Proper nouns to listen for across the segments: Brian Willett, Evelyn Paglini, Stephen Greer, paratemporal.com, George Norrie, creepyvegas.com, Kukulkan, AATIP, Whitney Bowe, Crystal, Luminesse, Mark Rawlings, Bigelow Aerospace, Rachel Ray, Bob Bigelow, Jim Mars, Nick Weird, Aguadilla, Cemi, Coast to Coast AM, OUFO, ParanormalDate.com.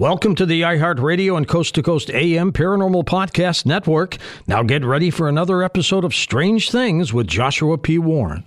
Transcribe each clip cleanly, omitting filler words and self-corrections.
Welcome to the iHeartRadio and Coast to Coast AM Paranormal Podcast Network. Now get ready for another episode of Strange Things with Joshua P. Warren.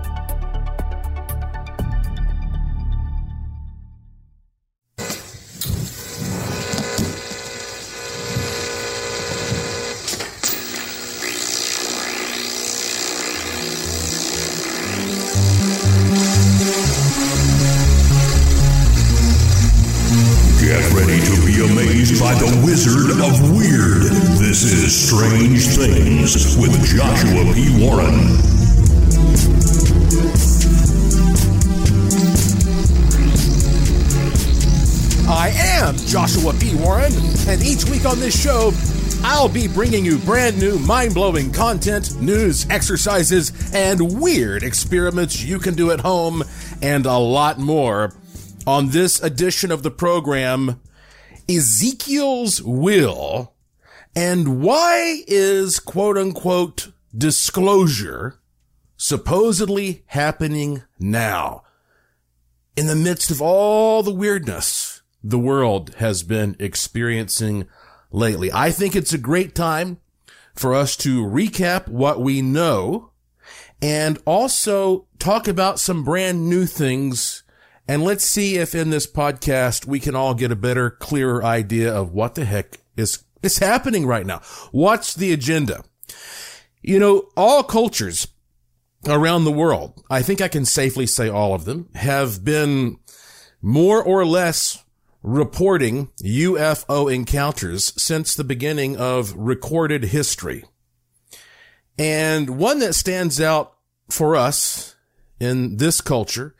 With Joshua P. Warren. I am Joshua P. Warren, and each week on this show, I'll be bringing you brand new, mind-blowing content, news, exercises, and weird experiments you can do at home, and a lot more. On this edition of the program, Ezekiel's Will. And why is, quote-unquote, disclosure supposedly happening now, in the midst of all the weirdness the world has been experiencing lately? I think it's a great time for us to recap what we know and also talk about some brand new things. And let's see if in this podcast we can all get a better, clearer idea of what the heck is happening right now. What's the agenda? You know, all cultures around the world, I think I can safely say all of them, have been more or less reporting UFO encounters since the beginning of recorded history. And one that stands out for us in this culture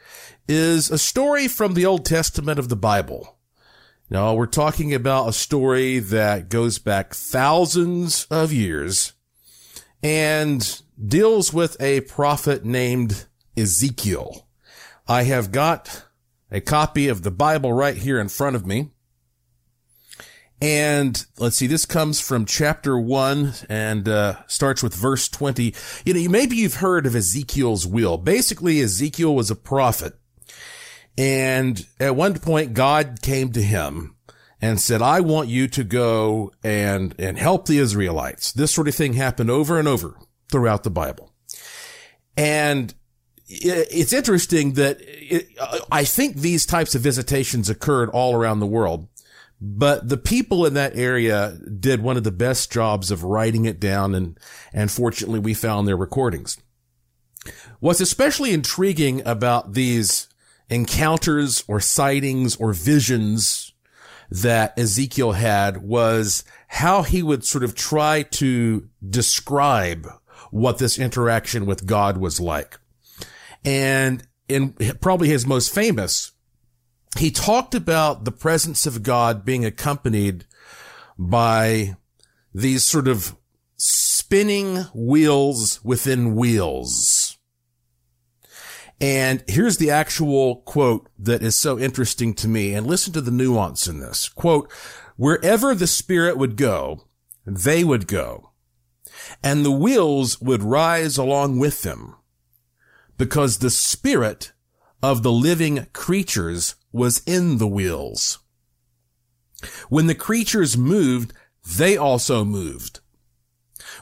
is a story from the Old Testament of the Bible. Now, we're talking about a story that goes back thousands of years and deals with a prophet named Ezekiel. I have got a copy of the Bible right here in front of me. And let's see, this comes from chapter 1 and starts with verse 20. You know, maybe you've heard of Ezekiel's will. Basically, Ezekiel was a prophet. And at one point, God came to him and said, I want you to go and help the Israelites. This sort of thing happened over and over throughout the Bible. And it's interesting that I think these types of visitations occurred all around the world, but the people in that area did one of the best jobs of writing it down. And fortunately, we found their recordings. What's especially intriguing about these encounters or sightings or visions that Ezekiel had was how he would sort of try to describe what this interaction with God was like. And in probably his most famous, he talked about the presence of God being accompanied by these sort of spinning wheels within wheels. And here's the actual quote that is so interesting to me. And listen to the nuance in this. Quote, wherever the spirit would go, they would go, and the wheels would rise along with them, because the spirit of the living creatures was in the wheels. When the creatures moved, they also moved.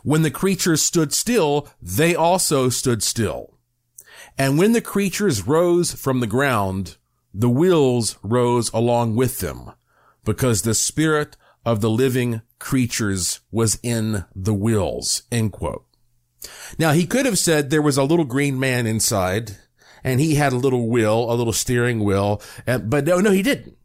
When the creatures stood still, they also stood still. And when the creatures rose from the ground, the wheels rose along with them, because the spirit of the living creatures was in the wheels, end quote. Now, he could have said there was a little green man inside, and he had a little wheel, a little steering wheel, but no, he didn't.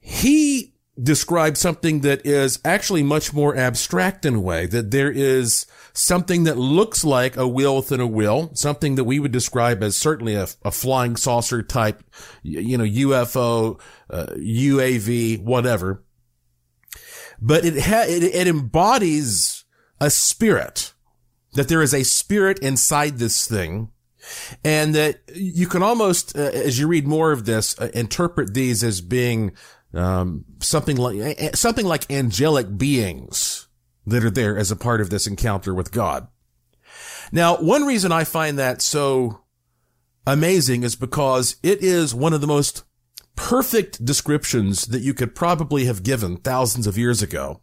He described something that is actually much more abstract in a way, that there is something that looks like a wheel within a wheel, something that we would describe as certainly a flying saucer type, you know, UFO, UAV, whatever. but it embodies a spirit, that there is a spirit inside this thing, and that you can almost, as you read more of this, interpret these as being something like angelic beings that are there as a part of this encounter with God. Now, one reason I find that so amazing is because it is one of the most perfect descriptions that you could probably have given thousands of years ago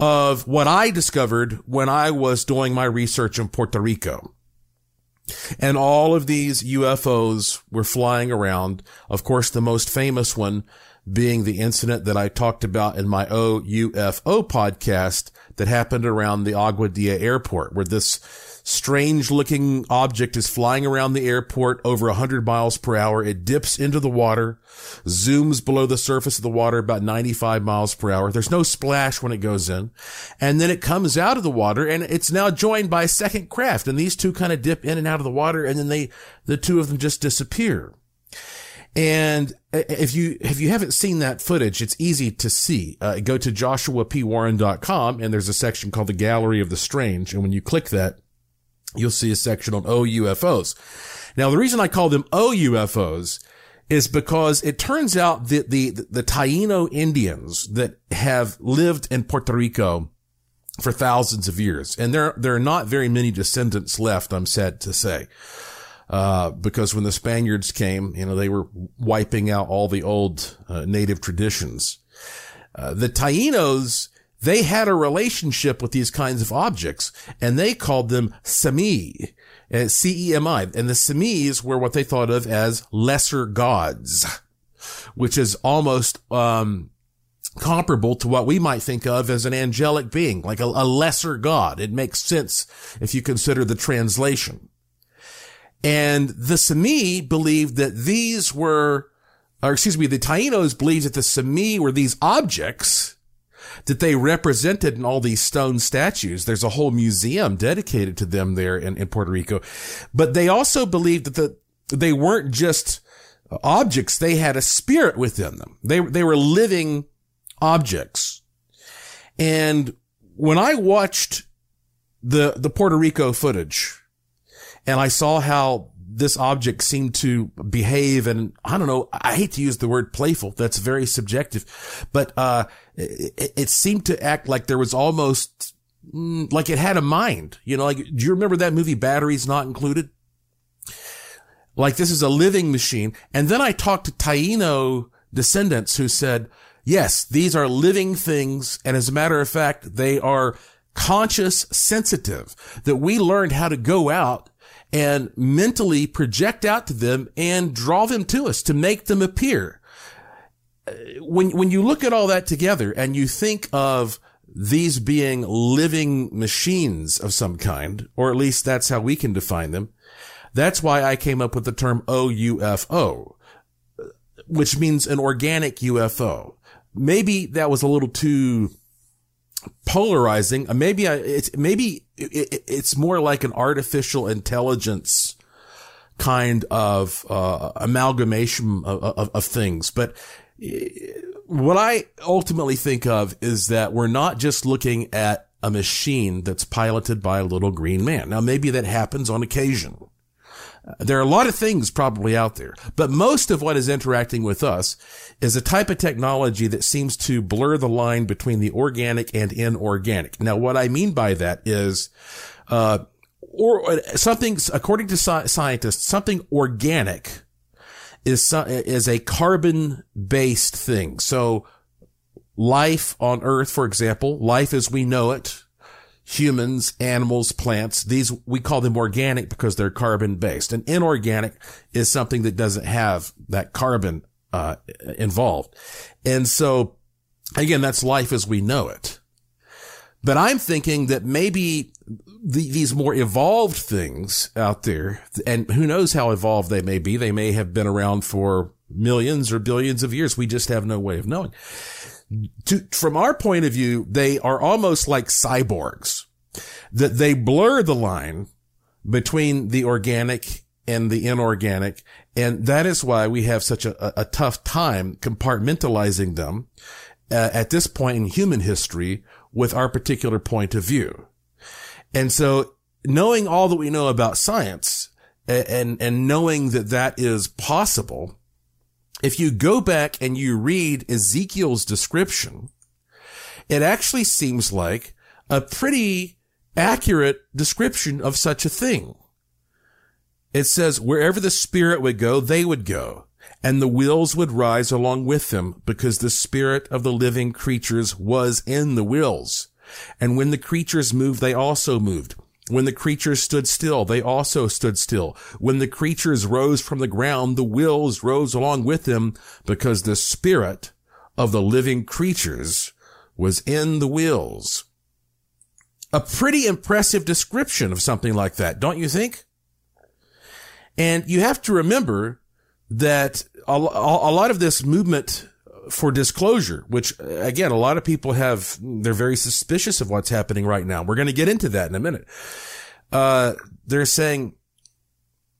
of what I discovered when I was doing my research in Puerto Rico. And all of these UFOs were flying around. Of course, the most famous one being the incident that I talked about in my OUFO podcast that happened around the Aguadilla airport, where this strange looking object is flying around the airport over 100 miles per hour. It dips into the water, zooms below the surface of the water about 95 miles per hour. There's no splash when it goes in. And then it comes out of the water, and it's now joined by a second craft. And these two kind of dip in and out of the water, and then the two of them just disappear. And if you haven't seen that footage, it's easy to see. Go to joshuapwarren.com, and there's a section called the Gallery of the Strange. And when you click that, you'll see a section on OUFOs. Now, the reason I call them OUFOs is because it turns out that the Taíno Indians that have lived in Puerto Rico for thousands of years, and there are not very many descendants left, I'm sad to say, because when the Spaniards came, they were wiping out all the old native traditions. The Taínos, they had a relationship with these kinds of objects, and they called them Cemi, C-E-M-I. And the Cemis were what they thought of as lesser gods, which is almost comparable to what we might think of as an angelic being, like a lesser god. It makes sense if you consider the translation. And the Cemi believed that the Taínos believed that the Cemi were these objects that they represented in all these stone statues. There's a whole museum dedicated to them there in Puerto Rico. But they also believed that they weren't just objects. They had a spirit within them. They were living objects. And when I watched the Puerto Rico footage and I saw how this object seemed to behave, and I don't know, I hate to use the word playful, that's very subjective, but it seemed to act like there was almost like it had a mind. Do you remember that movie Batteries Not Included? Like, this is a living machine. And then I talked to Taíno descendants who said, yes, these are living things, and as a matter of fact, they are conscious sensitive, that we learned how to go out and mentally project out to them and draw them to us to make them appear. When you look at all that together and you think of these being living machines of some kind, or at least that's how we can define them, that's why I came up with the term OUFO, which means an organic UFO. Maybe that was a little too polarizing. Maybe it's more like an artificial intelligence kind of amalgamation of things. But what I ultimately think of is that we're not just looking at a machine that's piloted by a little green man. Now, maybe that happens on occasion. There are a lot of things probably out there, but most of what is interacting with us is a type of technology that seems to blur the line between the organic and inorganic. Now, what I mean by that is, or something, according to scientists, something organic is a carbon-based thing. So life on Earth, for example, life as we know it, humans, animals, plants, these, we call them organic because they're carbon-based. And inorganic is something that doesn't have that carbon involved. And so, again, that's life as we know it. But I'm thinking that maybe these more evolved things out there, and who knows how evolved they may be, they may have been around for millions or billions of years. We just have no way of knowing. From our point of view, they are almost like cyborgs, that they blur the line between the organic and the inorganic. And that is why we have such a tough time compartmentalizing them at this point in human history with our particular point of view. And so knowing all that we know about science and knowing that that is possible, if you go back and you read Ezekiel's description, it actually seems like a pretty accurate description of such a thing. It says, wherever the spirit would go, they would go, and the wheels would rise along with them, because the spirit of the living creatures was in the wheels. And when the creatures moved, they also moved. When the creatures stood still, they also stood still. When the creatures rose from the ground, the wheels rose along with them, because the spirit of the living creatures was in the wheels. A pretty impressive description of something like that, don't you think? And you have to remember that a lot of this movement for disclosure, which, again, a lot of people have, they're very suspicious of what's happening right now. We're going to get into that in a minute. They're saying,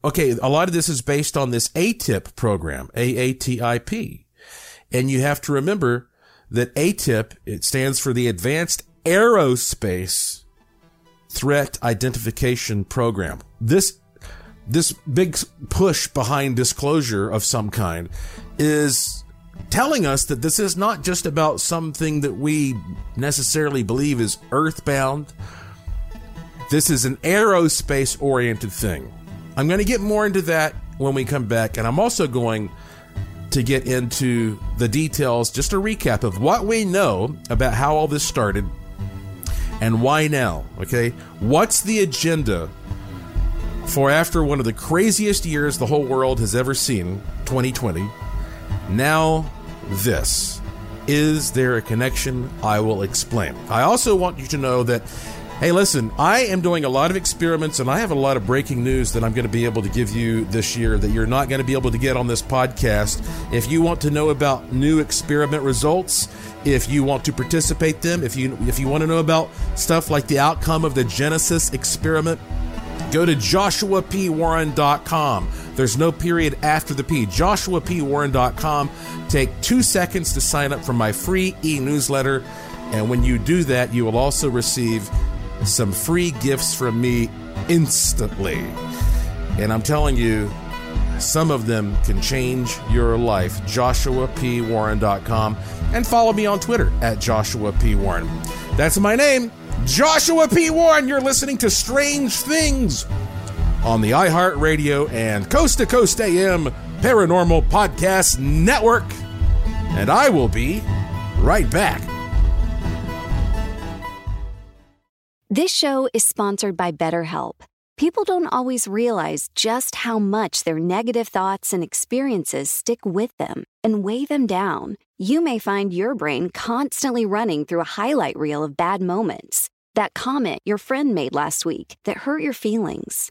okay, a lot of this is based on this AATIP program, AATIP. And you have to remember that AATIP, it stands for the Advanced Aerospace Threat Identification Program. This big push behind disclosure of some kind is telling us that this is not just about something that we necessarily believe is earthbound. This is an aerospace-oriented thing. I'm going to get more into that when we come back, and I'm also going to get into the details, just a recap of what we know about how all this started and why now, okay? What's the agenda for after one of the craziest years the whole world has ever seen, 2020, now this. Is there a connection? I will explain. I also want you to know that, hey, listen, I am doing a lot of experiments and I have a lot of breaking news that I'm going to be able to give you this year that you're not going to be able to get on this podcast. If you want to know about new experiment results, if you want to participate them, if you want to know about stuff like the outcome of the Genesis experiment, go to joshuapwarren.com. There's no period after the P. joshuapwarren.com. Take 2 seconds to sign up for my free e-newsletter. And when you do that, you will also receive some free gifts from me instantly. And I'm telling you, some of them can change your life. JoshuaPWarren.com. And follow me on Twitter at Joshua P. Warren. That's my name, Joshua P. Warren. You're listening to Strange Things on the iHeartRadio and Coast to Coast AM Paranormal Podcast Network. And I will be right back. This show is sponsored by BetterHelp. People don't always realize just how much their negative thoughts and experiences stick with them and weigh them down. You may find your brain constantly running through a highlight reel of bad moments. That comment your friend made last week that hurt your feelings.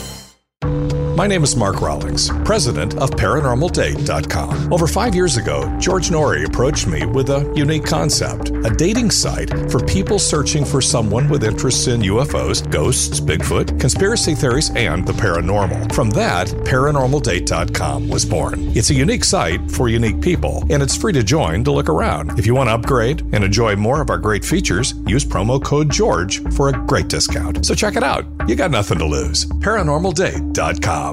My name is Mark Rawlings, president of ParanormalDate.com. Over 5 years ago, George Norrie approached me with a unique concept, a dating site for people searching for someone with interests in UFOs, ghosts, Bigfoot, conspiracy theories, and the paranormal. From that, ParanormalDate.com was born. It's a unique site for unique people, and it's free to join to look around. If you want to upgrade and enjoy more of our great features, use promo code GEORGE for a great discount. So check it out. You got nothing to lose. ParanormalDate.com.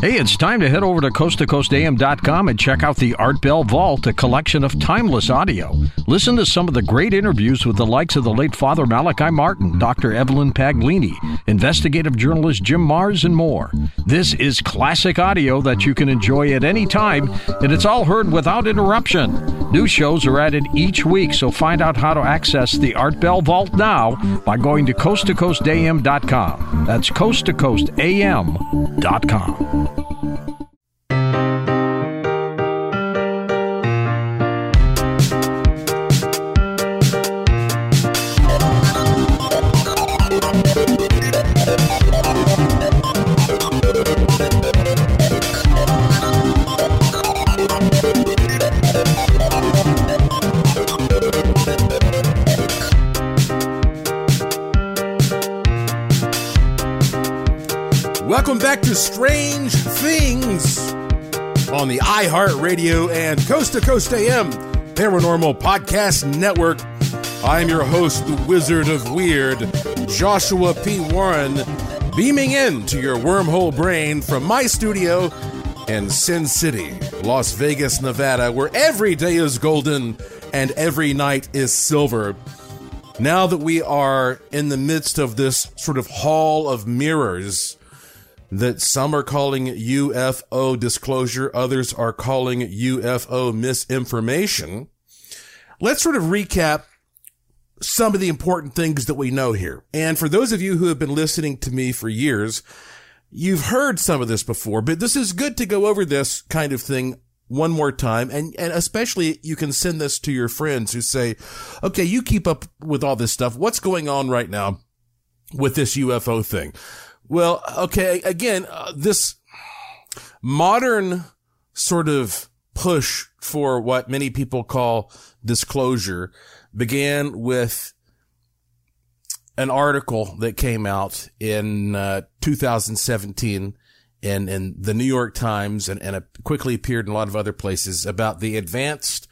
Hey, it's time to head over to coasttocoastam.com and check out the Art Bell Vault, a collection of timeless audio. Listen to some of the great interviews with the likes of the late Father Malachi Martin, Dr. Evelyn Paglini, investigative journalist Jim Mars, and more. This is classic audio that you can enjoy at any time, and it's all heard without interruption. New shows are added each week, so find out how to access the Art Bell Vault now by going to coasttocoastam.com. That's coasttocoastam.com. Welcome back to Strange Things on the iHeartRadio and Coast to Coast AM Paranormal Podcast Network. I'm your host, the Wizard of Weird, Joshua P. Warren, beaming in to your wormhole brain from my studio in Sin City, Las Vegas, Nevada, where every day is golden and every night is silver. Now that we are in the midst of this sort of hall of mirrors that some are calling UFO disclosure, others are calling UFO misinformation, let's sort of recap some of the important things that we know here. And for those of you who have been listening to me for years, you've heard some of this before, but this is good to go over this kind of thing one more time. And especially you can send this to your friends who say, okay, you keep up with all this stuff. What's going on right now with this UFO thing? Well, okay, again, this modern sort of push for what many people call disclosure began with an article that came out in 2017 in the New York Times and quickly appeared in a lot of other places about the Advanced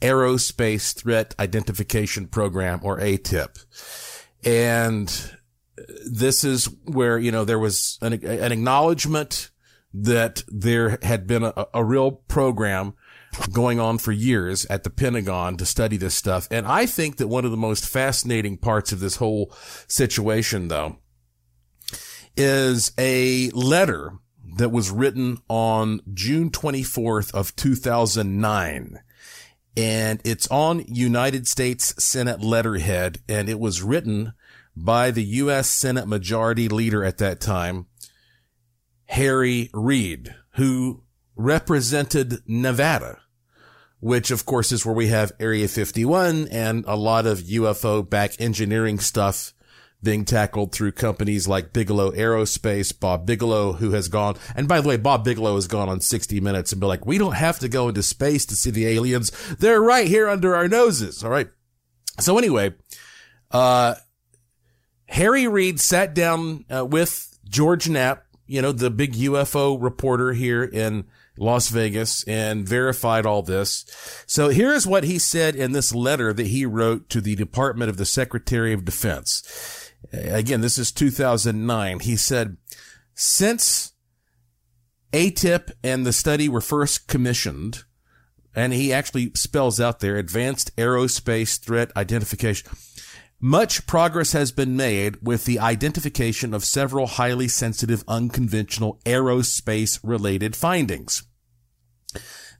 Aerospace Threat Identification Program, or AATIP. And this is where, you know, there was an acknowledgement that there had been a real program going on for years at the Pentagon to study this stuff. And I think that one of the most fascinating parts of this whole situation, though, is a letter that was written on June 24th of 2009. and it's on United States Senate letterhead, and it was written by the U.S. Senate Majority Leader at that time, Harry Reid, who represented Nevada, which, of course, is where we have Area 51 and a lot of UFO-backed engineering stuff being tackled through companies like Bigelow Aerospace, Bob Bigelow, who has gone. And by the way, Bob Bigelow has gone on 60 Minutes and be like, we don't have to go into space to see the aliens. They're right here under our noses. All right. So anyway, Harry Reid sat down with George Knapp, you know, the big UFO reporter here in Las Vegas, and verified all this. So here's what he said in this letter that he wrote to the Department of the Secretary of Defense. Again, this is 2009. He said, since AATIP and the study were first commissioned, and he actually spells out there, Advanced Aerospace Threat Identification, much progress has been made with the identification of several highly sensitive, unconventional aerospace-related findings.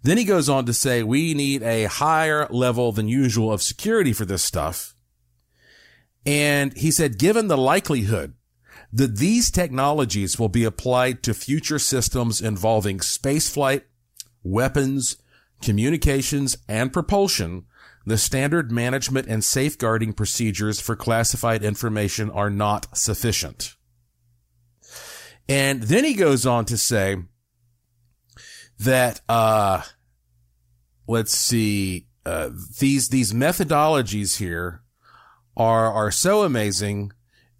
Then he goes on to say, we need a higher level than usual of security for this stuff. And he said, given the likelihood that these technologies will be applied to future systems involving spaceflight, weapons, communications, and propulsion, the standard management and safeguarding procedures for classified information are not sufficient. And then he goes on to say that, these methodologies here are so amazing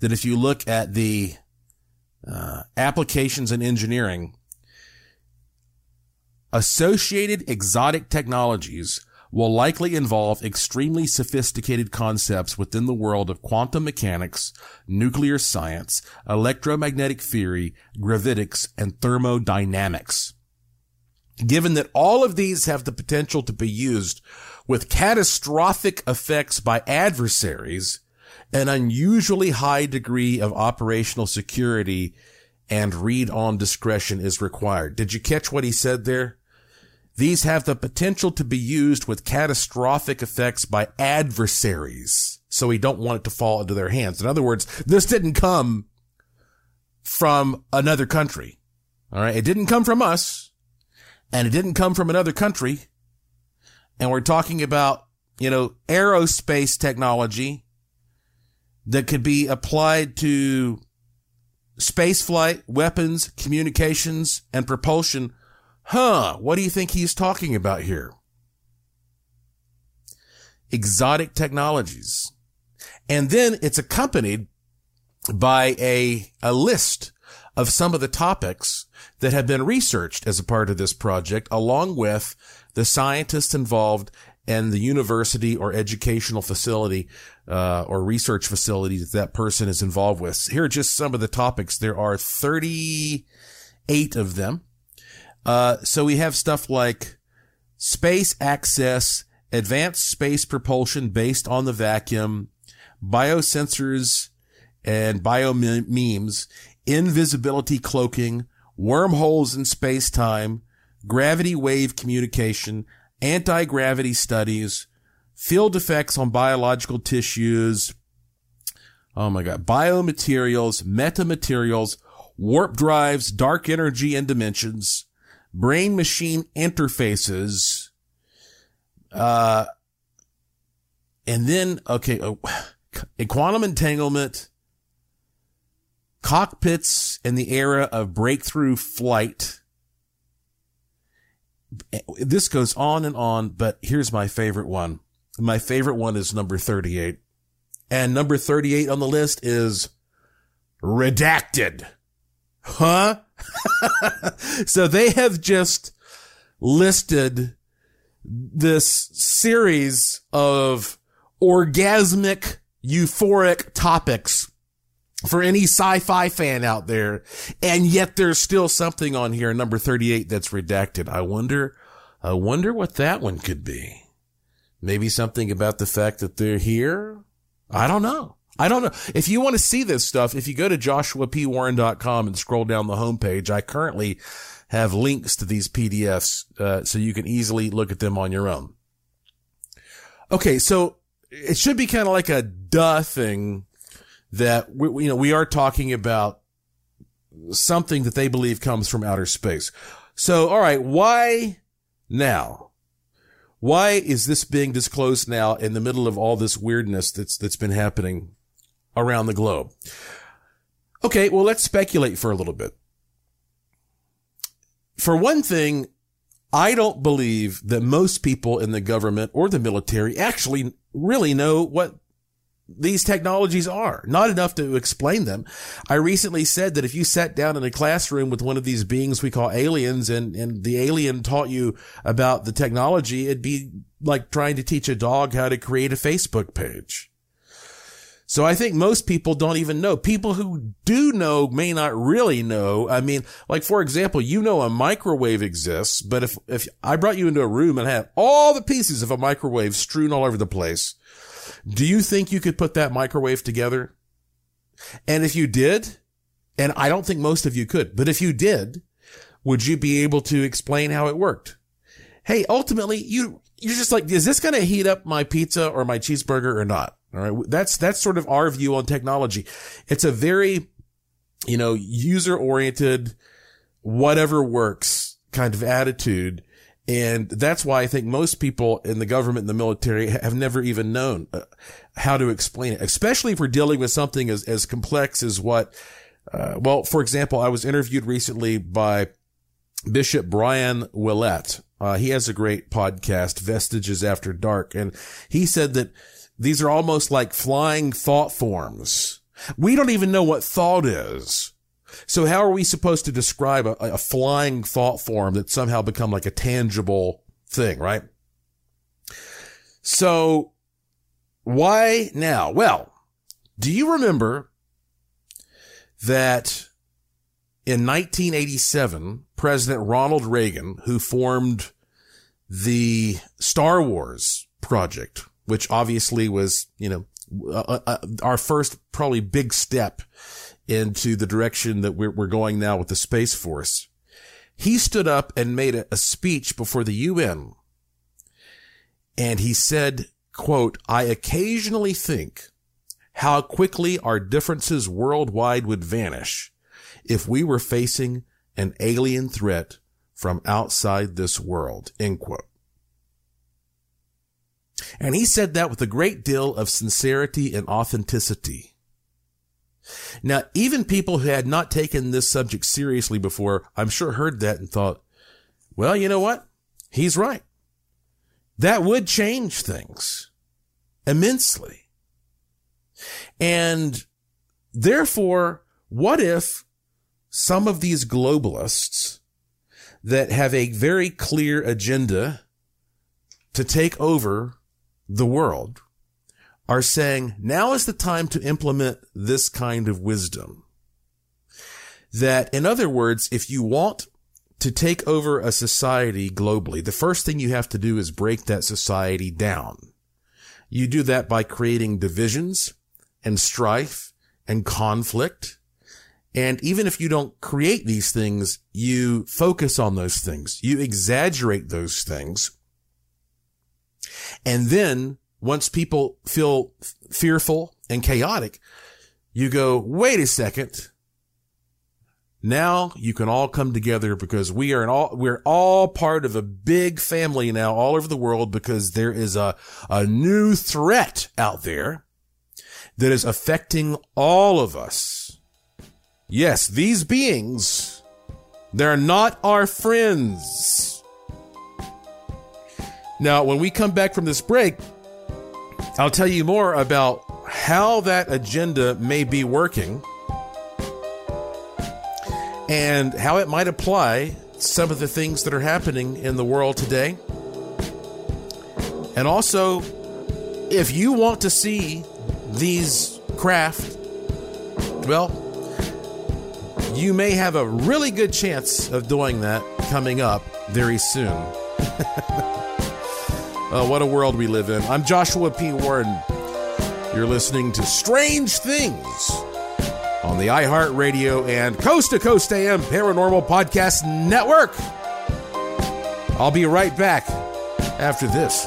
that if you look at the, applications in engineering, associated exotic technologies will likely involve extremely sophisticated concepts within the world of quantum mechanics, nuclear science, electromagnetic theory, gravitics, and thermodynamics. Given that all of these have the potential to be used with catastrophic effects by adversaries, an unusually high degree of operational security and read-on discretion is required. Did you catch what he said there? These have the potential to be used with catastrophic effects by adversaries, so we don't want it to fall into their hands. In other words, this didn't come from another country. All right. It didn't come from us, and it didn't come from another country. And we're talking about, you know, aerospace technology that could be applied to space flight, weapons, communications, and propulsion. Huh, what do you think he's talking about here? Exotic technologies. And then it's accompanied by a list of some of the topics that have been researched as a part of this project, along with the scientists involved and the university or educational facility or research facility that that person is involved with. Here are just some of the topics. There are 38 of them. So we have stuff like space access, advanced space propulsion based on the vacuum, biosensors and biomemes, invisibility cloaking, wormholes in space-time, gravity wave communication, anti-gravity studies, field effects on biological tissues, biomaterials, metamaterials, warp drives, dark energy and dimensions, brain-machine interfaces, quantum entanglement, cockpits in the era of breakthrough flight. This goes on and on, but here's my favorite one. My favorite one is number 38. And number 38 on the list is redacted. Huh? So they have just listed this series of orgasmic, euphoric topics for any sci-fi fan out there. And yet there's still something on here, number 38, that's redacted. I wonder what that one could be. Maybe something about the fact that they're here. I don't know. If you want to see this stuff, if you go to joshuapwarren.com and scroll down the homepage, I currently have links to these PDFs, so you can easily look at them on your own. Okay, so it should be kind of like a duh thing that we, you know, we are talking about something that they believe comes from outer space. So, all right, why now? Why is this being disclosed now in the middle of all this weirdness that's been happening around the globe? Okay, well, let's speculate for a little bit. For one thing, I don't believe that most people in the government or the military actually really know what these technologies are. Not enough to explain them. I recently said that if you sat down in a classroom with one of these beings we call aliens and the alien taught you about the technology, it'd be like trying to teach a dog how to create a Facebook page. So I think most people don't even know. People who do know may not really know. I mean, like, for example, you know a microwave exists, but if I brought you into a room and had all the pieces of a microwave strewn all over the place, do you think you could put that microwave together? And if you did, and I don't think most of you could, but if you did, would you be able to explain how it worked? Hey, ultimately, you're just like, is this going to heat up my pizza or my cheeseburger or not? All right. That's sort of our view on technology. It's a very, you know, user oriented, whatever works kind of attitude. And that's why I think most people in the government and the military have never even known how to explain it, especially if we're dealing with something as complex as what, well, for example, I was interviewed recently by Bishop Brian Willett. He has a great podcast, Vestiges After Dark. And he said that these are almost like flying thought forms. We don't even know what thought is. So how are we supposed to describe a flying thought form that somehow become like a tangible thing, right? So why now? Well, do you remember that in 1987, President Ronald Reagan, who formed the Star Wars project, which obviously was, you know, our first probably big step into the direction that we're going now with the Space Force. He stood up and made a speech before the UN. And he said, quote, I occasionally think how quickly our differences worldwide would vanish if we were facing an alien threat from outside this world, end quote. And he said that with a great deal of sincerity and authenticity. Now, even people who had not taken this subject seriously before, I'm sure heard that and thought, well, you know what? He's right. That would change things immensely. And therefore, what if some of these globalists that have a very clear agenda to take over the world are saying now is the time to implement this kind of wisdom? That, in other words, if you want to take over a society globally, the first thing you have to do is break that society down. You do that by creating divisions and strife and conflict. And even if you don't create these things, you focus on those things. You exaggerate those things. And then once people feel fearful and chaotic, you go, wait a second. Now you can all come together because we're all part of a big family now all over the world, because there is a new threat out there that is affecting all of us. Yes, these beings, they're not our friends. Now, when we come back from this break, I'll tell you more about how that agenda may be working and how it might apply some of the things that are happening in the world today. And also, if you want to see these craft, well, you may have a really good chance of doing that coming up very soon. What a world we live in. I'm Joshua P. Warren. You're listening to Strange Things on the iHeartRadio and Coast to Coast AM Paranormal Podcast Network. I'll be right back after this.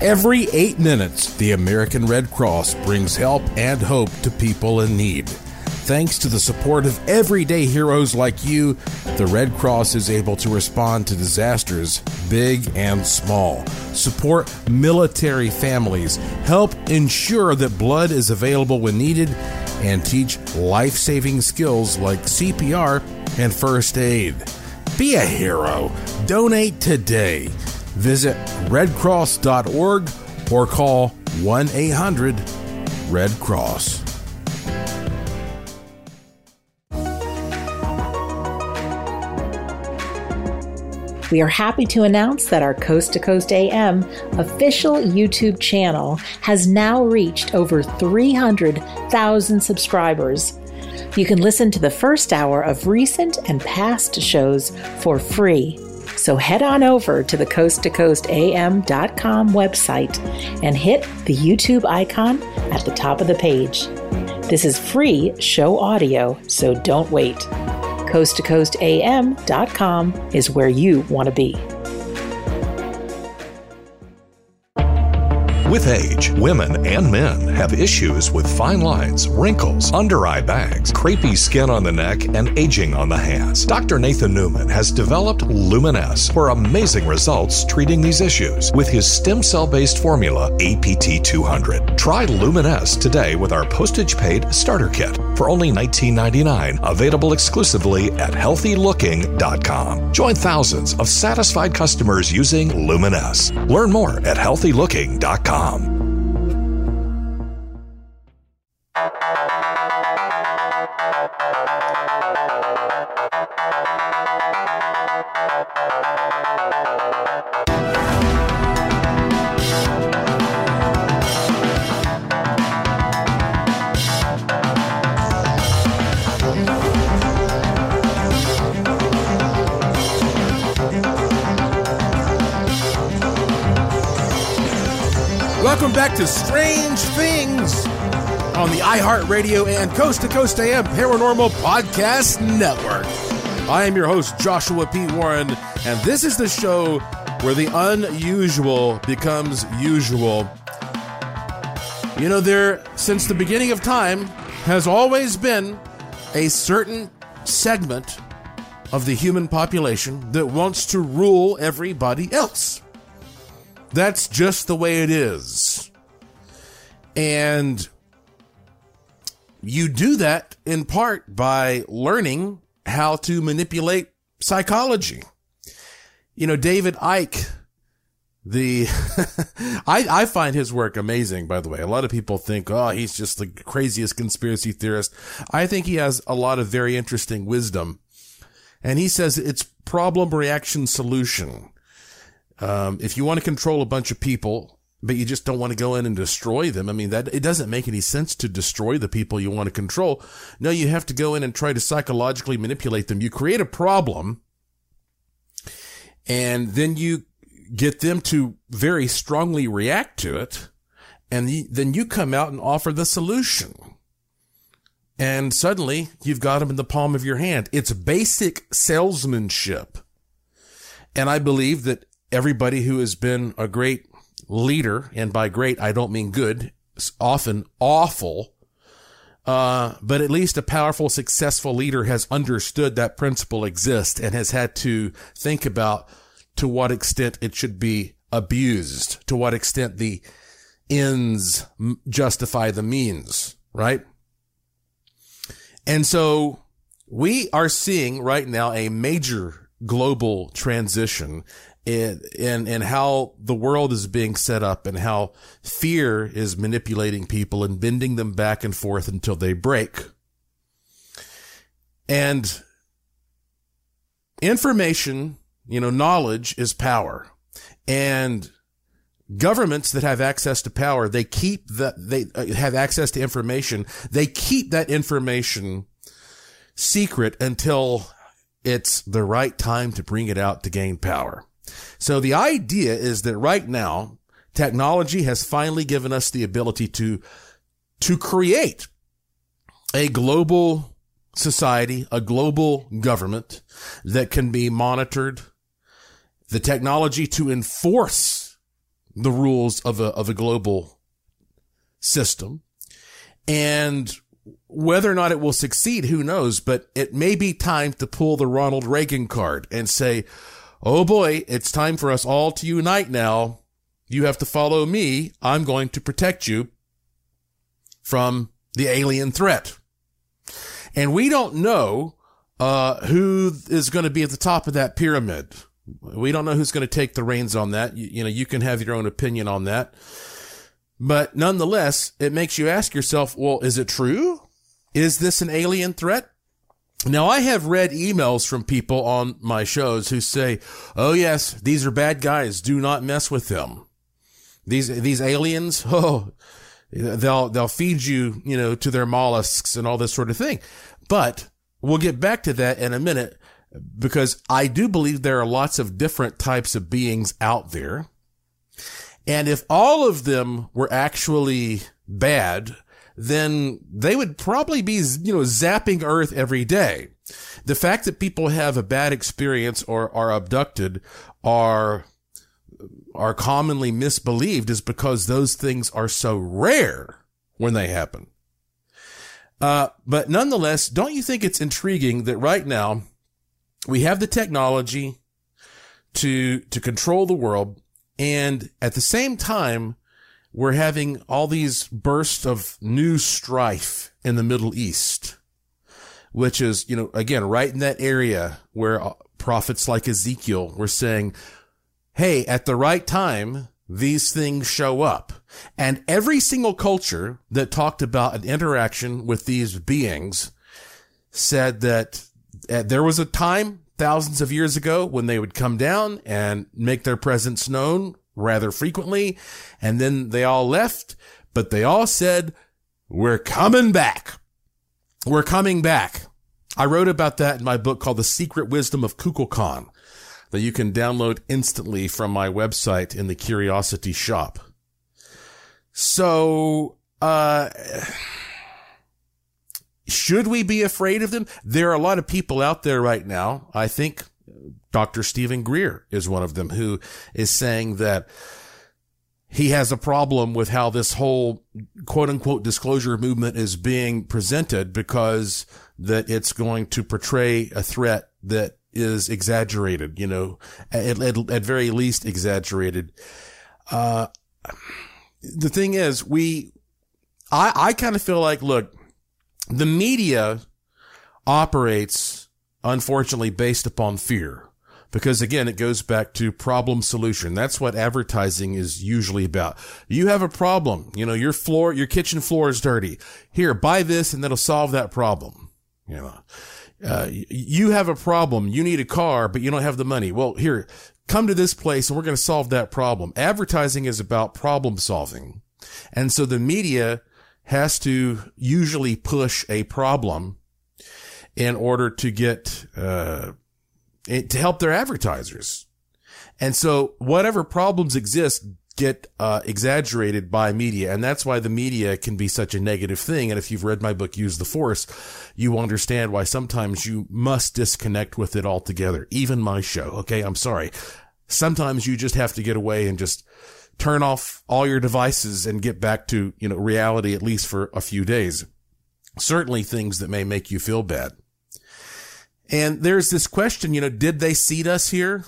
Every 8 minutes, the American Red Cross brings help and hope to people in need. Thanks to the support of everyday heroes like you, the Red Cross is able to respond to disasters, big and small, support military families, help ensure that blood is available when needed, and teach life-saving skills like CPR and first aid. Be a hero. Donate today. Visit redcross.org or call 1-800-RED-CROSS. We are happy to announce that our Coast to Coast AM official YouTube channel has now reached over 300,000 subscribers. You can listen to the first hour of recent and past shows for free. So head on over to the coasttocoastam.com website and hit the YouTube icon at the top of the page. This is free show audio, so don't wait. coasttocoastam.com is where you want to be. With age, women and men have issues with fine lines, wrinkles, under-eye bags, crepey skin on the neck, and aging on the hands. Dr. Nathan Newman has developed Luminesse for amazing results treating these issues with his stem cell-based formula, APT200. Try Luminesse today with our postage-paid starter kit for only $19.99, available exclusively at HealthyLooking.com. Join thousands of satisfied customers using Luminesse. Learn more at HealthyLooking.com. Welcome back to Strange Things on the iHeartRadio and Coast to Coast AM Paranormal Podcast Network. I am your host, Joshua P. Warren, and this is the show where the unusual becomes usual. You know, there, since the beginning of time, has always been a certain segment of the human population that wants to rule everybody else. That's just the way it is. And you do that in part by learning how to manipulate psychology. You know, David Icke, I find his work amazing, by the way. A lot of people think, oh, he's just the craziest conspiracy theorist. I think he has a lot of very interesting wisdom. And he says it's problem, reaction, solution. If you want to control a bunch of people, but you just don't want to go in and destroy them. I mean, it doesn't make any sense to destroy the people you want to control. No, you have to go in and try to psychologically manipulate them. You create a problem, and then you get them to very strongly react to it, and then you come out and offer the solution. And suddenly, you've got them in the palm of your hand. It's basic salesmanship. And I believe that everybody who has been a great leader, and by great, I don't mean good, often awful, but at least a powerful, successful leader has understood that principle exists and has had to think about to what extent it should be abused, to what extent the ends justify the means, right? And so we are seeing right now a major global transition in how the world is being set up and how fear is manipulating people and bending them back and forth until they break. And information, you know, knowledge is power. And governments that have access to power, they have access to information. They keep that information secret until it's the right time to bring it out to gain power. So the idea is that right now, technology has finally given us the ability to create a global society, a global government that can be monitored, the technology to enforce the rules of a global system. And whether or not it will succeed, who knows? But it may be time to pull the Ronald Reagan card and say, oh boy, it's time for us all to unite now. You have to follow me. I'm going to protect you from the alien threat. And we don't know who is going to be at the top of that pyramid. We don't know who's going to take the reins on that. You know, you can have your own opinion on that. But nonetheless, it makes you ask yourself, well, is it true? Is this an alien threat? Now, I have read emails from people on my shows who say, oh, yes, these are bad guys. Do not mess with them. These aliens, oh, they'll feed you, you know, to their mollusks and all this sort of thing. But we'll get back to that in a minute. Because I do believe there are lots of different types of beings out there. And if all of them were actually bad, then they would probably be, you know, zapping Earth every day. The fact that people have a bad experience or are abducted are commonly misbelieved is because those things are so rare when they happen. But nonetheless, don't you think it's intriguing that right now, we have the technology to control the world, and at the same time, we're having all these bursts of new strife in the Middle East, which is, you know, again, right in that area where prophets like Ezekiel were saying, hey, at the right time, these things show up. And every single culture that talked about an interaction with these beings said that there was a time thousands of years ago when they would come down and make their presence known rather frequently. And then they all left, but they all said, we're coming back. We're coming back. I wrote about that in my book called The Secret Wisdom of Kukulkan that you can download instantly from my website in the Curiosity Shop. So, should we be afraid of them? There are a lot of people out there right now. I think Dr. Stephen Greer is one of them who is saying that he has a problem with how this whole quote unquote disclosure movement is being presented, because that it's going to portray a threat that is exaggerated, you know, at very least exaggerated. The thing is, I kind of feel like, look, the media operates, unfortunately, based upon fear. Because, again, it goes back to problem solution. That's what advertising is usually about. You have a problem. You know, your kitchen floor is dirty. Here, buy this and that'll solve that problem. You know, you have a problem. You need a car, but you don't have the money. Well, here, come to this place and we're going to solve that problem. Advertising is about problem solving. And so the media has to usually push a problem in order to get, to help their advertisers. And so whatever problems exist get exaggerated by media. And that's why the media can be such a negative thing. And if you've read my book, Use the Force, you understand why sometimes you must disconnect with it altogether. Even my show. Okay, I'm sorry. Sometimes you just have to get away and just turn off all your devices and get back to, you know, reality, at least for a few days. Certainly things that may make you feel bad. And there's this question, you know, did they seed us here?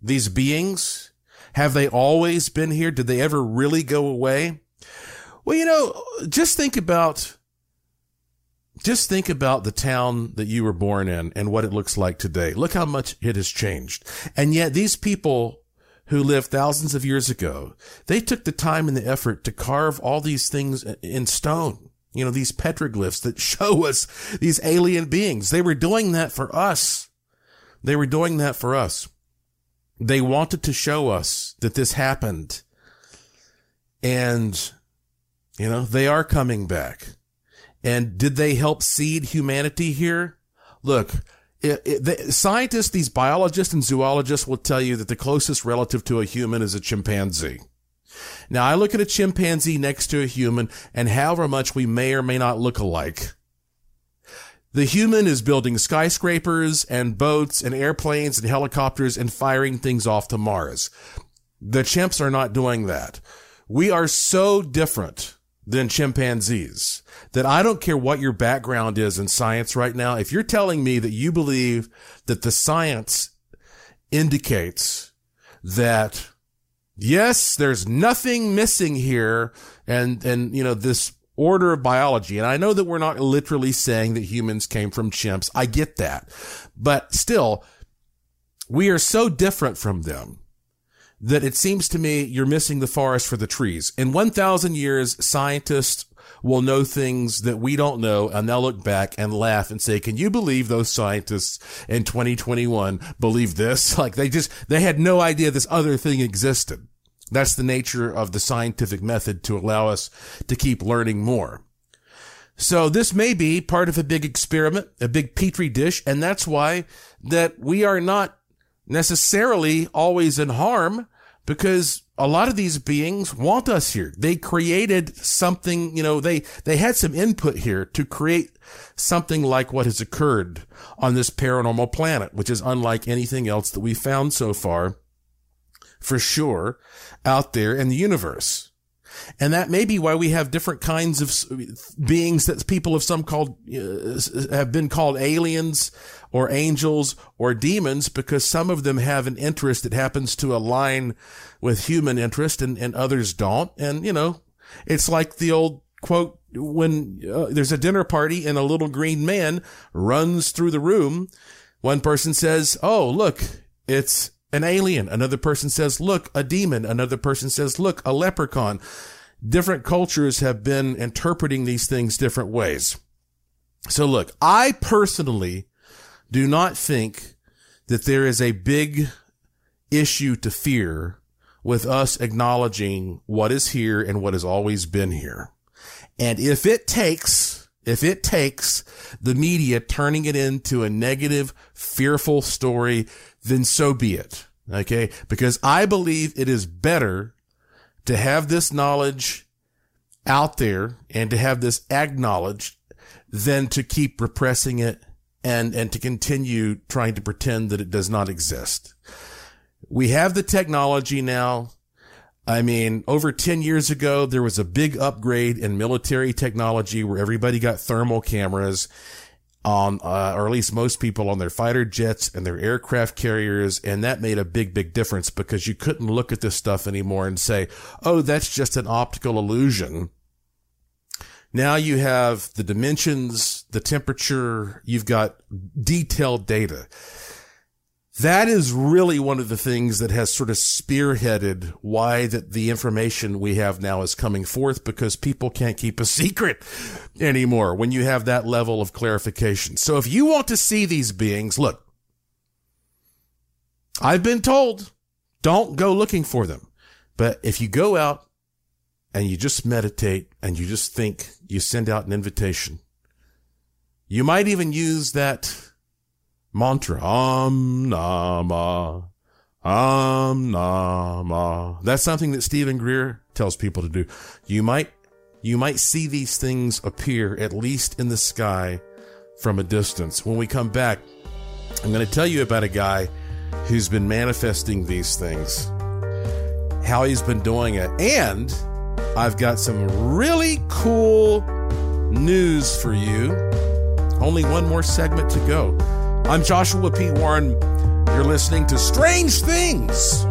These beings? Have they always been here? Did they ever really go away? Well, you know, just think about the town that you were born in and what it looks like today. Look how much it has changed. And yet these people who lived thousands of years ago, they took the time and the effort to carve all these things in stone. You know, these petroglyphs that show us these alien beings. They were doing that for us. They wanted to show us that this happened. And, you know, they are coming back. And did they help seed humanity here? Look, the scientists, these biologists and zoologists will tell you that the closest relative to a human is a chimpanzee. Now, I look at a chimpanzee next to a human, and however much we may or may not look alike, the human is building skyscrapers and boats and airplanes and helicopters and firing things off to Mars. The chimps are not doing that. We are so different than chimpanzees that I don't care what your background is in science right now. If you're telling me that you believe that the science indicates that, yes, there's nothing missing here, and you know, this order of biology. And I know that we're not literally saying that humans came from chimps. I get that. But still, we are so different from them that it seems to me you're missing the forest for the trees. In 1,000 years, scientists will know things that we don't know, and they'll look back and laugh and say, can you believe those scientists in 2021 believe this? Like, they had no idea this other thing existed. That's the nature of the scientific method, to allow us to keep learning more. So this may be part of a big experiment, a big petri dish, and that's why that we are not necessarily always in harm, because a lot of these beings want us here. They created something, you know, they had some input here to create something like what has occurred on this paranormal planet, which is unlike anything else that we found so far, for sure, out there in the universe. And that may be why we have different kinds of beings that people have have been called aliens or angels or demons, because some of them have an interest that happens to align with human interest, and others don't. And, you know, it's like the old quote, when there's a dinner party and a little green man runs through the room, one person says, oh, look, it's an alien. Another person says, look, a demon. Another person says, look, a leprechaun. Different cultures have been interpreting these things different ways. So look, I personally do not think that there is a big issue to fear with us acknowledging what is here and what has always been here. And if it takes the media turning it into a negative, fearful story, then so be it. Okay? Because I believe it is better to have this knowledge out there and to have this acknowledged than to keep repressing it and to continue trying to pretend that it does not exist. We have the technology now. I mean, over 10 years ago, there was a big upgrade in military technology where everybody got thermal cameras on, or at least most people, on their fighter jets and their aircraft carriers. And that made a big, big difference because you couldn't look at this stuff anymore and say, oh, that's just an optical illusion. Now you have the dimensions, the temperature, you've got detailed data. That is really one of the things that has sort of spearheaded why that the information we have now is coming forth, because people can't keep a secret anymore when you have that level of clarification. So if you want to see these beings, look, I've been told don't go looking for them. But if you go out and you just meditate and you just think, you send out an invitation, you might even use that mantra, Om Namah, Om Namah. That's something that Stephen Greer tells people to do. You might see these things appear, at least in the sky, from a distance. When we come back, I'm going to tell you about a guy who's been manifesting these things, how he's been doing it, and I've got some really cool news for you. Only one more segment to go. I'm Joshua P. Warren. You're listening to Strange Things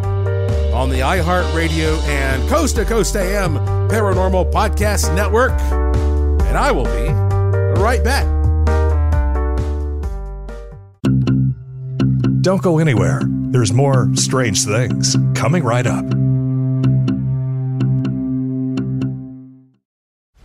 on the iHeartRadio and Coast to Coast AM Paranormal Podcast Network. And I will be right back. Don't go anywhere. There's more Strange Things coming right up.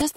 just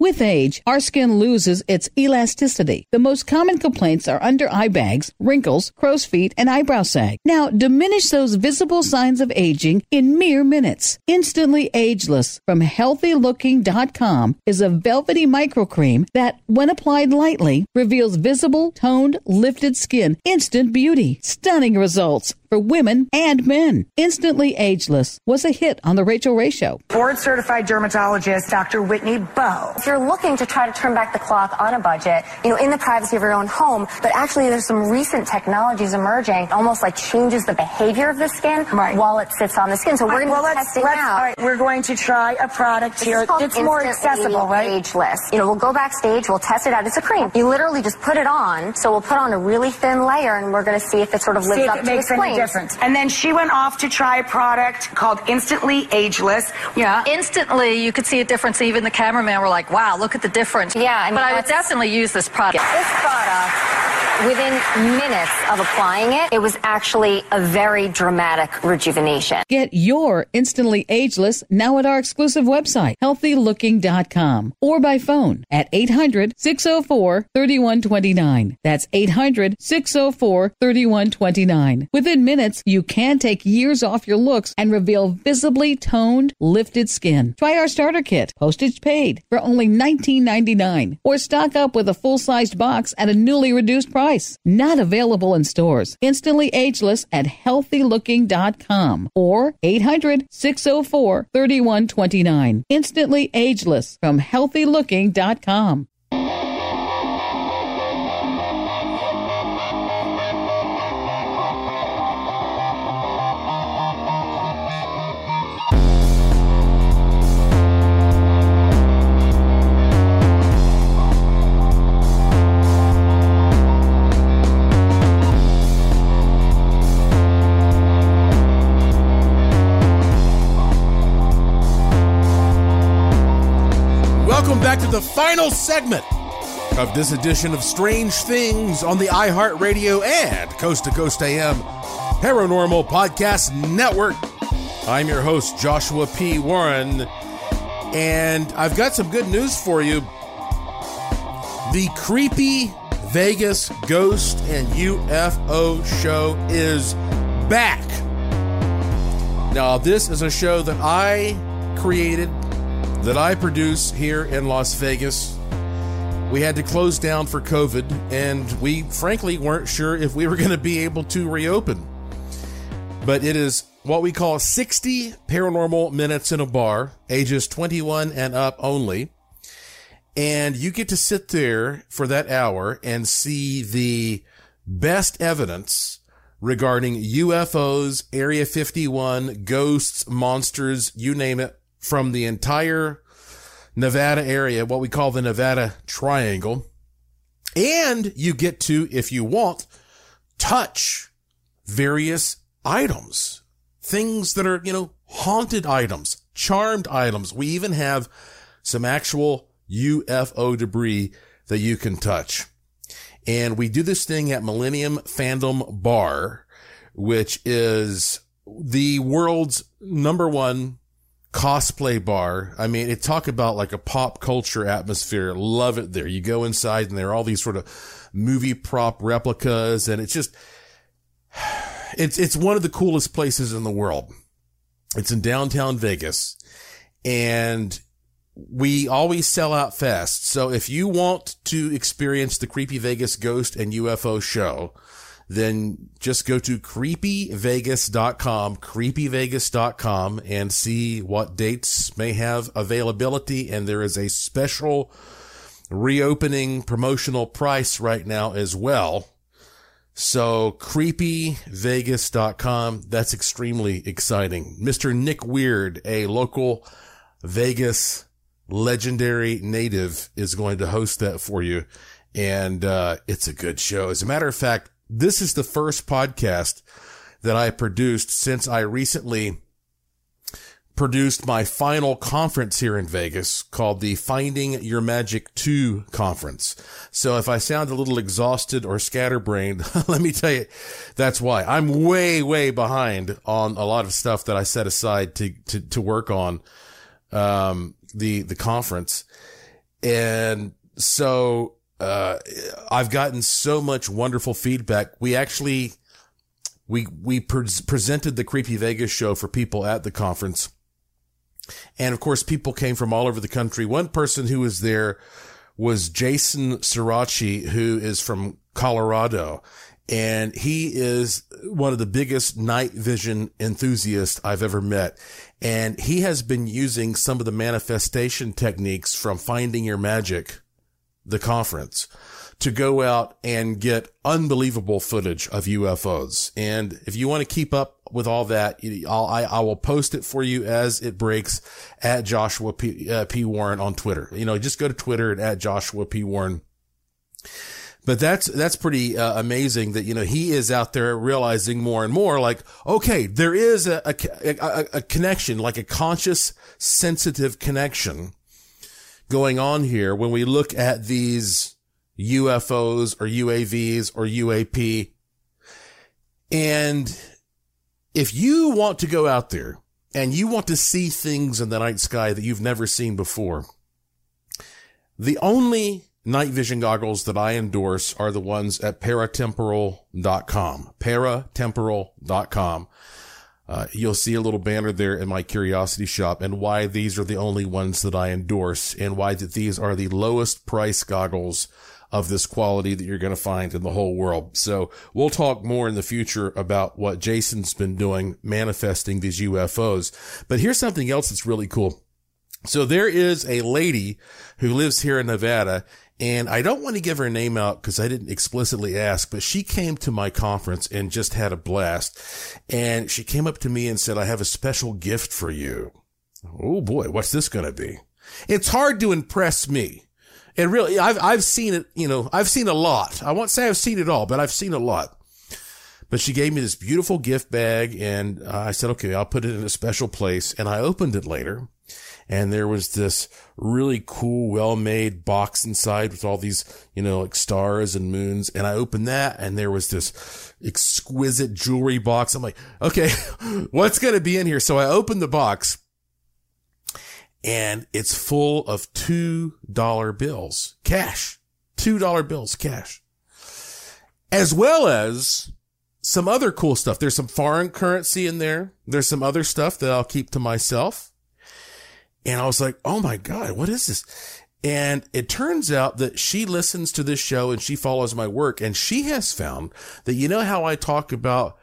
With age, our skin loses its elasticity. The most common complaints are under-eye bags, wrinkles, crow's feet, and eyebrow sag. Now, diminish those visible signs of aging in mere minutes. Instantly Ageless from HealthyLooking.com is a velvety microcream that, when applied lightly, reveals visible, toned, lifted skin. Instant beauty. Stunning results for women and men. Instantly Ageless was a hit on the Rachel Ray Show. Board-certified dermatologist Dr. Whitney Bowe. you're looking to try to turn back the clock on a budget, you know, in the privacy of your own home, but actually there's some recent technologies emerging, almost like changes the behavior of the skin while it sits on the skin. So we're going to be testing out. All right, we're going to try a product here. It's more accessible, right? Ageless. You know, we'll go backstage, we'll test it out. It's a cream. You literally just put it on. So we'll put on a really thin layer, and we're going to see if it sort of lives up to its claims. Difference. And then she went off to try a product called Instantly Ageless. Yeah. Instantly, you could see a difference. Even the cameraman were like, wow, look at the difference. Yeah. I mean, but I would definitely use this product. This product, within minutes of applying it, it was actually a very dramatic rejuvenation. Get your Instantly Ageless now at our exclusive website, healthylooking.com, or by phone at 800-604-3129. That's 800-604-3129. Within minutes, you can take years off your looks and reveal visibly toned, lifted skin. Try our starter kit, postage paid, for only $19.99, or stock up with a full-sized box at a newly reduced price. Not available in stores. Instantly Ageless at healthylooking.com or 800-604-3129. Instantly Ageless from healthylooking.com. Back to the final segment of this edition of Strange Things on the iHeartRadio and Coast to Coast AM Paranormal Podcast Network. I'm your host, Joshua P. Warren, and I've got some good news for you. The Creepy Vegas Ghost and UFO Show is back. Now, this is a show that I created, that I produce here in Las Vegas. We had to close down for COVID, and we frankly weren't sure if we were going to be able to reopen. But it is what we call 60 paranormal minutes in a bar, ages 21 and up only. And you get to sit there for that hour and see the best evidence regarding UFOs, Area 51, ghosts, monsters, you name it, from the entire Nevada area, what we call the Nevada Triangle. And you get to, if you want, touch various items, things that are, you know, haunted items, charmed items. We even have some actual UFO debris that you can touch. And we do this thing at Millennium Fandom Bar, which is the world's #1 cosplay bar. I mean, it talk about like a pop culture atmosphere. Love it there. You go inside and there are all these sort of movie prop replicas, and it's just, it's one of the coolest places in the world. It's in downtown Vegas, and we always sell out fast. So if you want to experience the Creepy Vegas Ghost and UFO Show, then just go to creepyvegas.com and see what dates may have availability. And there is a special reopening promotional price right now as well. So creepyvegas.com. That's extremely exciting. Mr. Nick Weird, a local Vegas legendary native, is going to host that for you. And it's a good show. As a matter of fact, this is the first podcast that I produced since I recently produced my final conference here in Vegas called the Finding Your Magic 2 conference. So if I sound a little exhausted or scatterbrained, let me tell you, that's why. I'm way, way behind on a lot of stuff that I set aside to work on, the conference. And so, I've gotten so much wonderful feedback. We actually, we presented the Creepy Vegas Show for people at the conference. And of course, people came from all over the country. One person who was there was Jason Sirachi, who is from Colorado. And he is one of the biggest night vision enthusiasts I've ever met. And he has been using some of the manifestation techniques from Finding Your Magic, the conference, to go out and get unbelievable footage of UFOs. And if you want to keep up with all that, I will post it for you as it breaks at Joshua P. Warren on Twitter. You know, just go to Twitter and at Joshua P. Warren. But that's pretty amazing that, you know, he is out there realizing more and more like, okay, there is a connection, like a conscious, sensitive connection going on here when we look at these UFOs or UAVs or UAP. And if you want to go out there and you want to see things in the night sky that you've never seen before, the only night vision goggles that I endorse are the ones at paratemporal.com, paratemporal.com. You'll see a little banner there in my curiosity shop and why these are the only ones that I endorse and why that these are the lowest price goggles of this quality that you're going to find in the whole world. So we'll talk more in the future about what Jason's been doing, manifesting these UFOs. But here's something else that's really cool. So there is a lady who lives here in Nevada, and I don't want to give her name out because I didn't explicitly ask, but she came to my conference and just had a blast. And she came up to me and said, I have a special gift for you. Oh boy, what's this going to be? It's hard to impress me. And really, I've seen it, you know, I've seen a lot. I won't say I've seen it all, but I've seen a lot. But she gave me this beautiful gift bag, and I said, okay, I'll put it in a special place. And I opened it later, and there was this really cool, well-made box inside with all these, you know, like stars and moons. And I opened that, and there was this exquisite jewelry box. I'm like, okay, what's going to be in here? So I opened the box, and it's full of $2 bills, cash, $2 bills, cash, as well as some other cool stuff. There's some foreign currency in there. There's some other stuff that I'll keep to myself. And I was like, oh my God, what is this? And it turns out that she listens to this show and she follows my work. And she has found that, you know how I talk about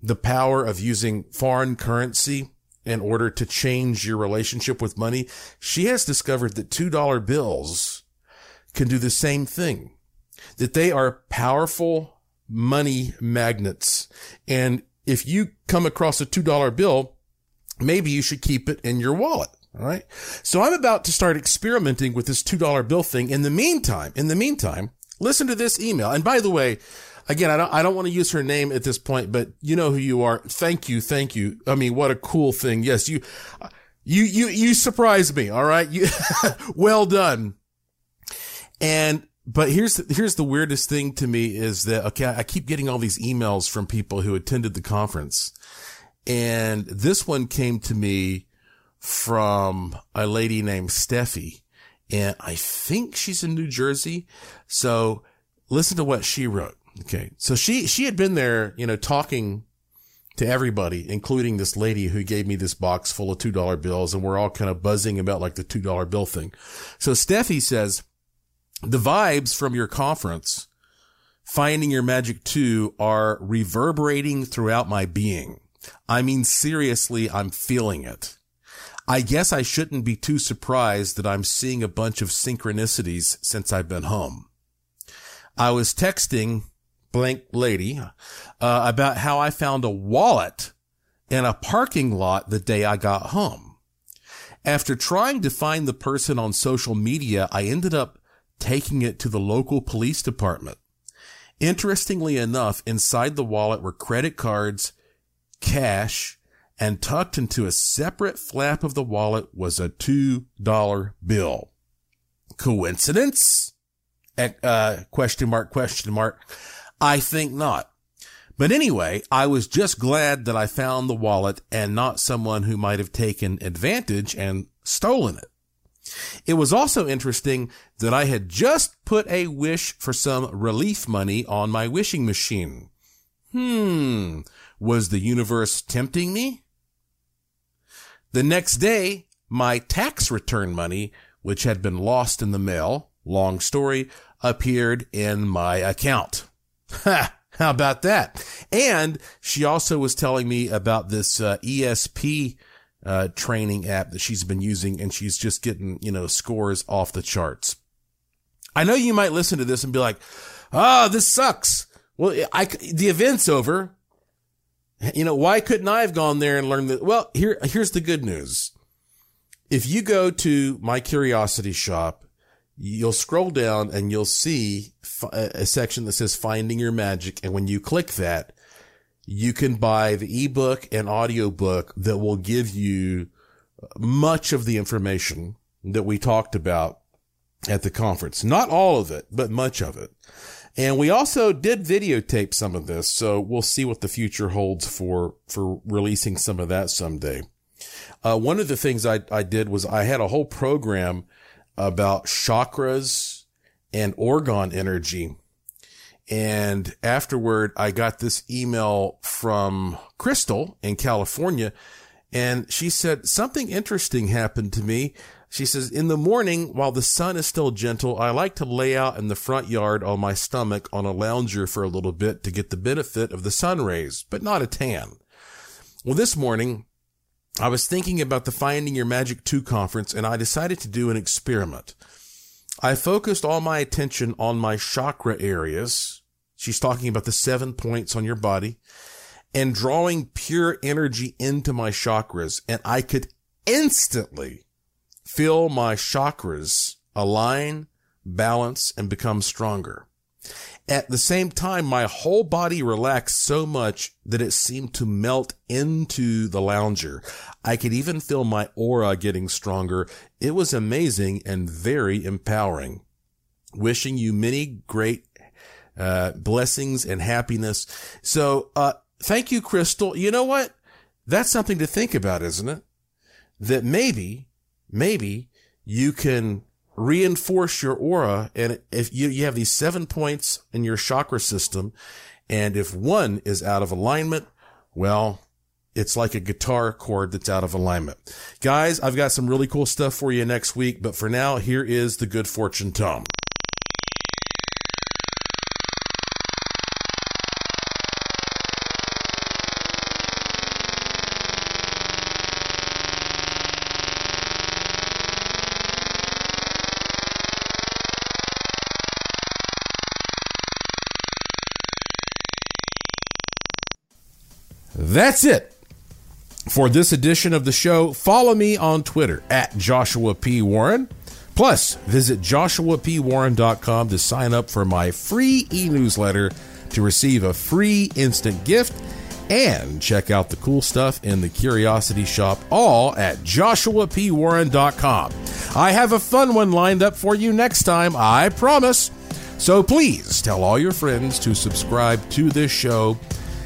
the power of using foreign currency in order to change your relationship with money? She has discovered that $2 bills can do the same thing, that they are powerful money magnets. And if you come across a $2 bill, maybe you should keep it in your wallet. All right. So I'm about to start experimenting with this $2 bill thing. In the meantime, listen to this email. And by the way, again, I don't want to use her name at this point, but you know who you are. Thank you. I mean, what a cool thing. Yes, you surprised me. All right. Well done. And, but here's the weirdest thing to me is that, okay, I keep getting all these emails from people who attended the conference. And this one came to me from a lady named Steffi. And I think she's in New Jersey. So listen to what she wrote. Okay. So she had been there, you know, talking to everybody, including this lady who gave me this box full of $2 bills. And we're all kind of buzzing about like the $2 bill thing. So Steffi says, the vibes from your conference, Finding Your Magic 2, are reverberating throughout my being. I mean, seriously, I'm feeling it. I guess I shouldn't be too surprised that I'm seeing a bunch of synchronicities since I've been home. I was texting blank lady about how I found a wallet in a parking lot the day I got home. After trying to find the person on social media, I ended up taking it to the local police department. Interestingly enough, inside the wallet were credit cards, cash, and tucked into a separate flap of the wallet was a $2 bill. Coincidence? Question mark. I think not. But anyway, I was just glad that I found the wallet and not someone who might have taken advantage and stolen it. It was also interesting that I had just put a wish for some relief money on my wishing machine. Was the universe tempting me? The next day, my tax return money, which had been lost in the mail, long story, appeared in my account. Ha! How about that? And she also was telling me about this ESP training app that she's been using, and she's just getting, you know, scores off the charts. I know you might listen to this and be like, oh, this sucks. Well, the event's over. You know, why couldn't I have gone there and learned that? Well, here's the good news. If you go to my Curiosity Shop, you'll scroll down and you'll see a section that says Finding Your Magic. And when you click that, you can buy the ebook and audiobook that will give you much of the information that we talked about at the conference. Not all of it, but much of it. And we also did videotape some of this, so we'll see what the future holds for releasing some of that someday. One of the things I did was I had a whole program about chakras and organ energy. And afterward, I got this email from Crystal in California, and she said, something interesting happened to me. She says, in the morning, while the sun is still gentle, I like to lay out in the front yard on my stomach on a lounger for a little bit to get the benefit of the sun rays, but not a tan. Well, this morning, I was thinking about the Finding Your Magic 2 conference, and I decided to do an experiment. I focused all my attention on my chakra areas. She's talking about the 7 points on your body, and drawing pure energy into my chakras, and I could instantly feel my chakras align, balance, and become stronger. At the same time, my whole body relaxed so much that it seemed to melt into the lounger. I could even feel my aura getting stronger. It was amazing and very empowering. Wishing you many great blessings and happiness. So thank you, Crystal. You know what? That's something to think about, isn't it? That maybe you can reinforce your aura. And if you have these 7 points in your chakra system, and if one is out of alignment, well, it's like a guitar chord that's out of alignment. Guys, I've got some really cool stuff for you next week. But for now, here is the Good Fortune Tome. That's it for this edition of the show. Follow me on Twitter at Joshua P. Warren. Plus, visit joshuapwarren.com to sign up for my free e-newsletter to receive a free instant gift. And check out the cool stuff in the Curiosity Shop, all at joshuapwarren.com. I have a fun one lined up for you next time, I promise. So please tell all your friends to subscribe to this show,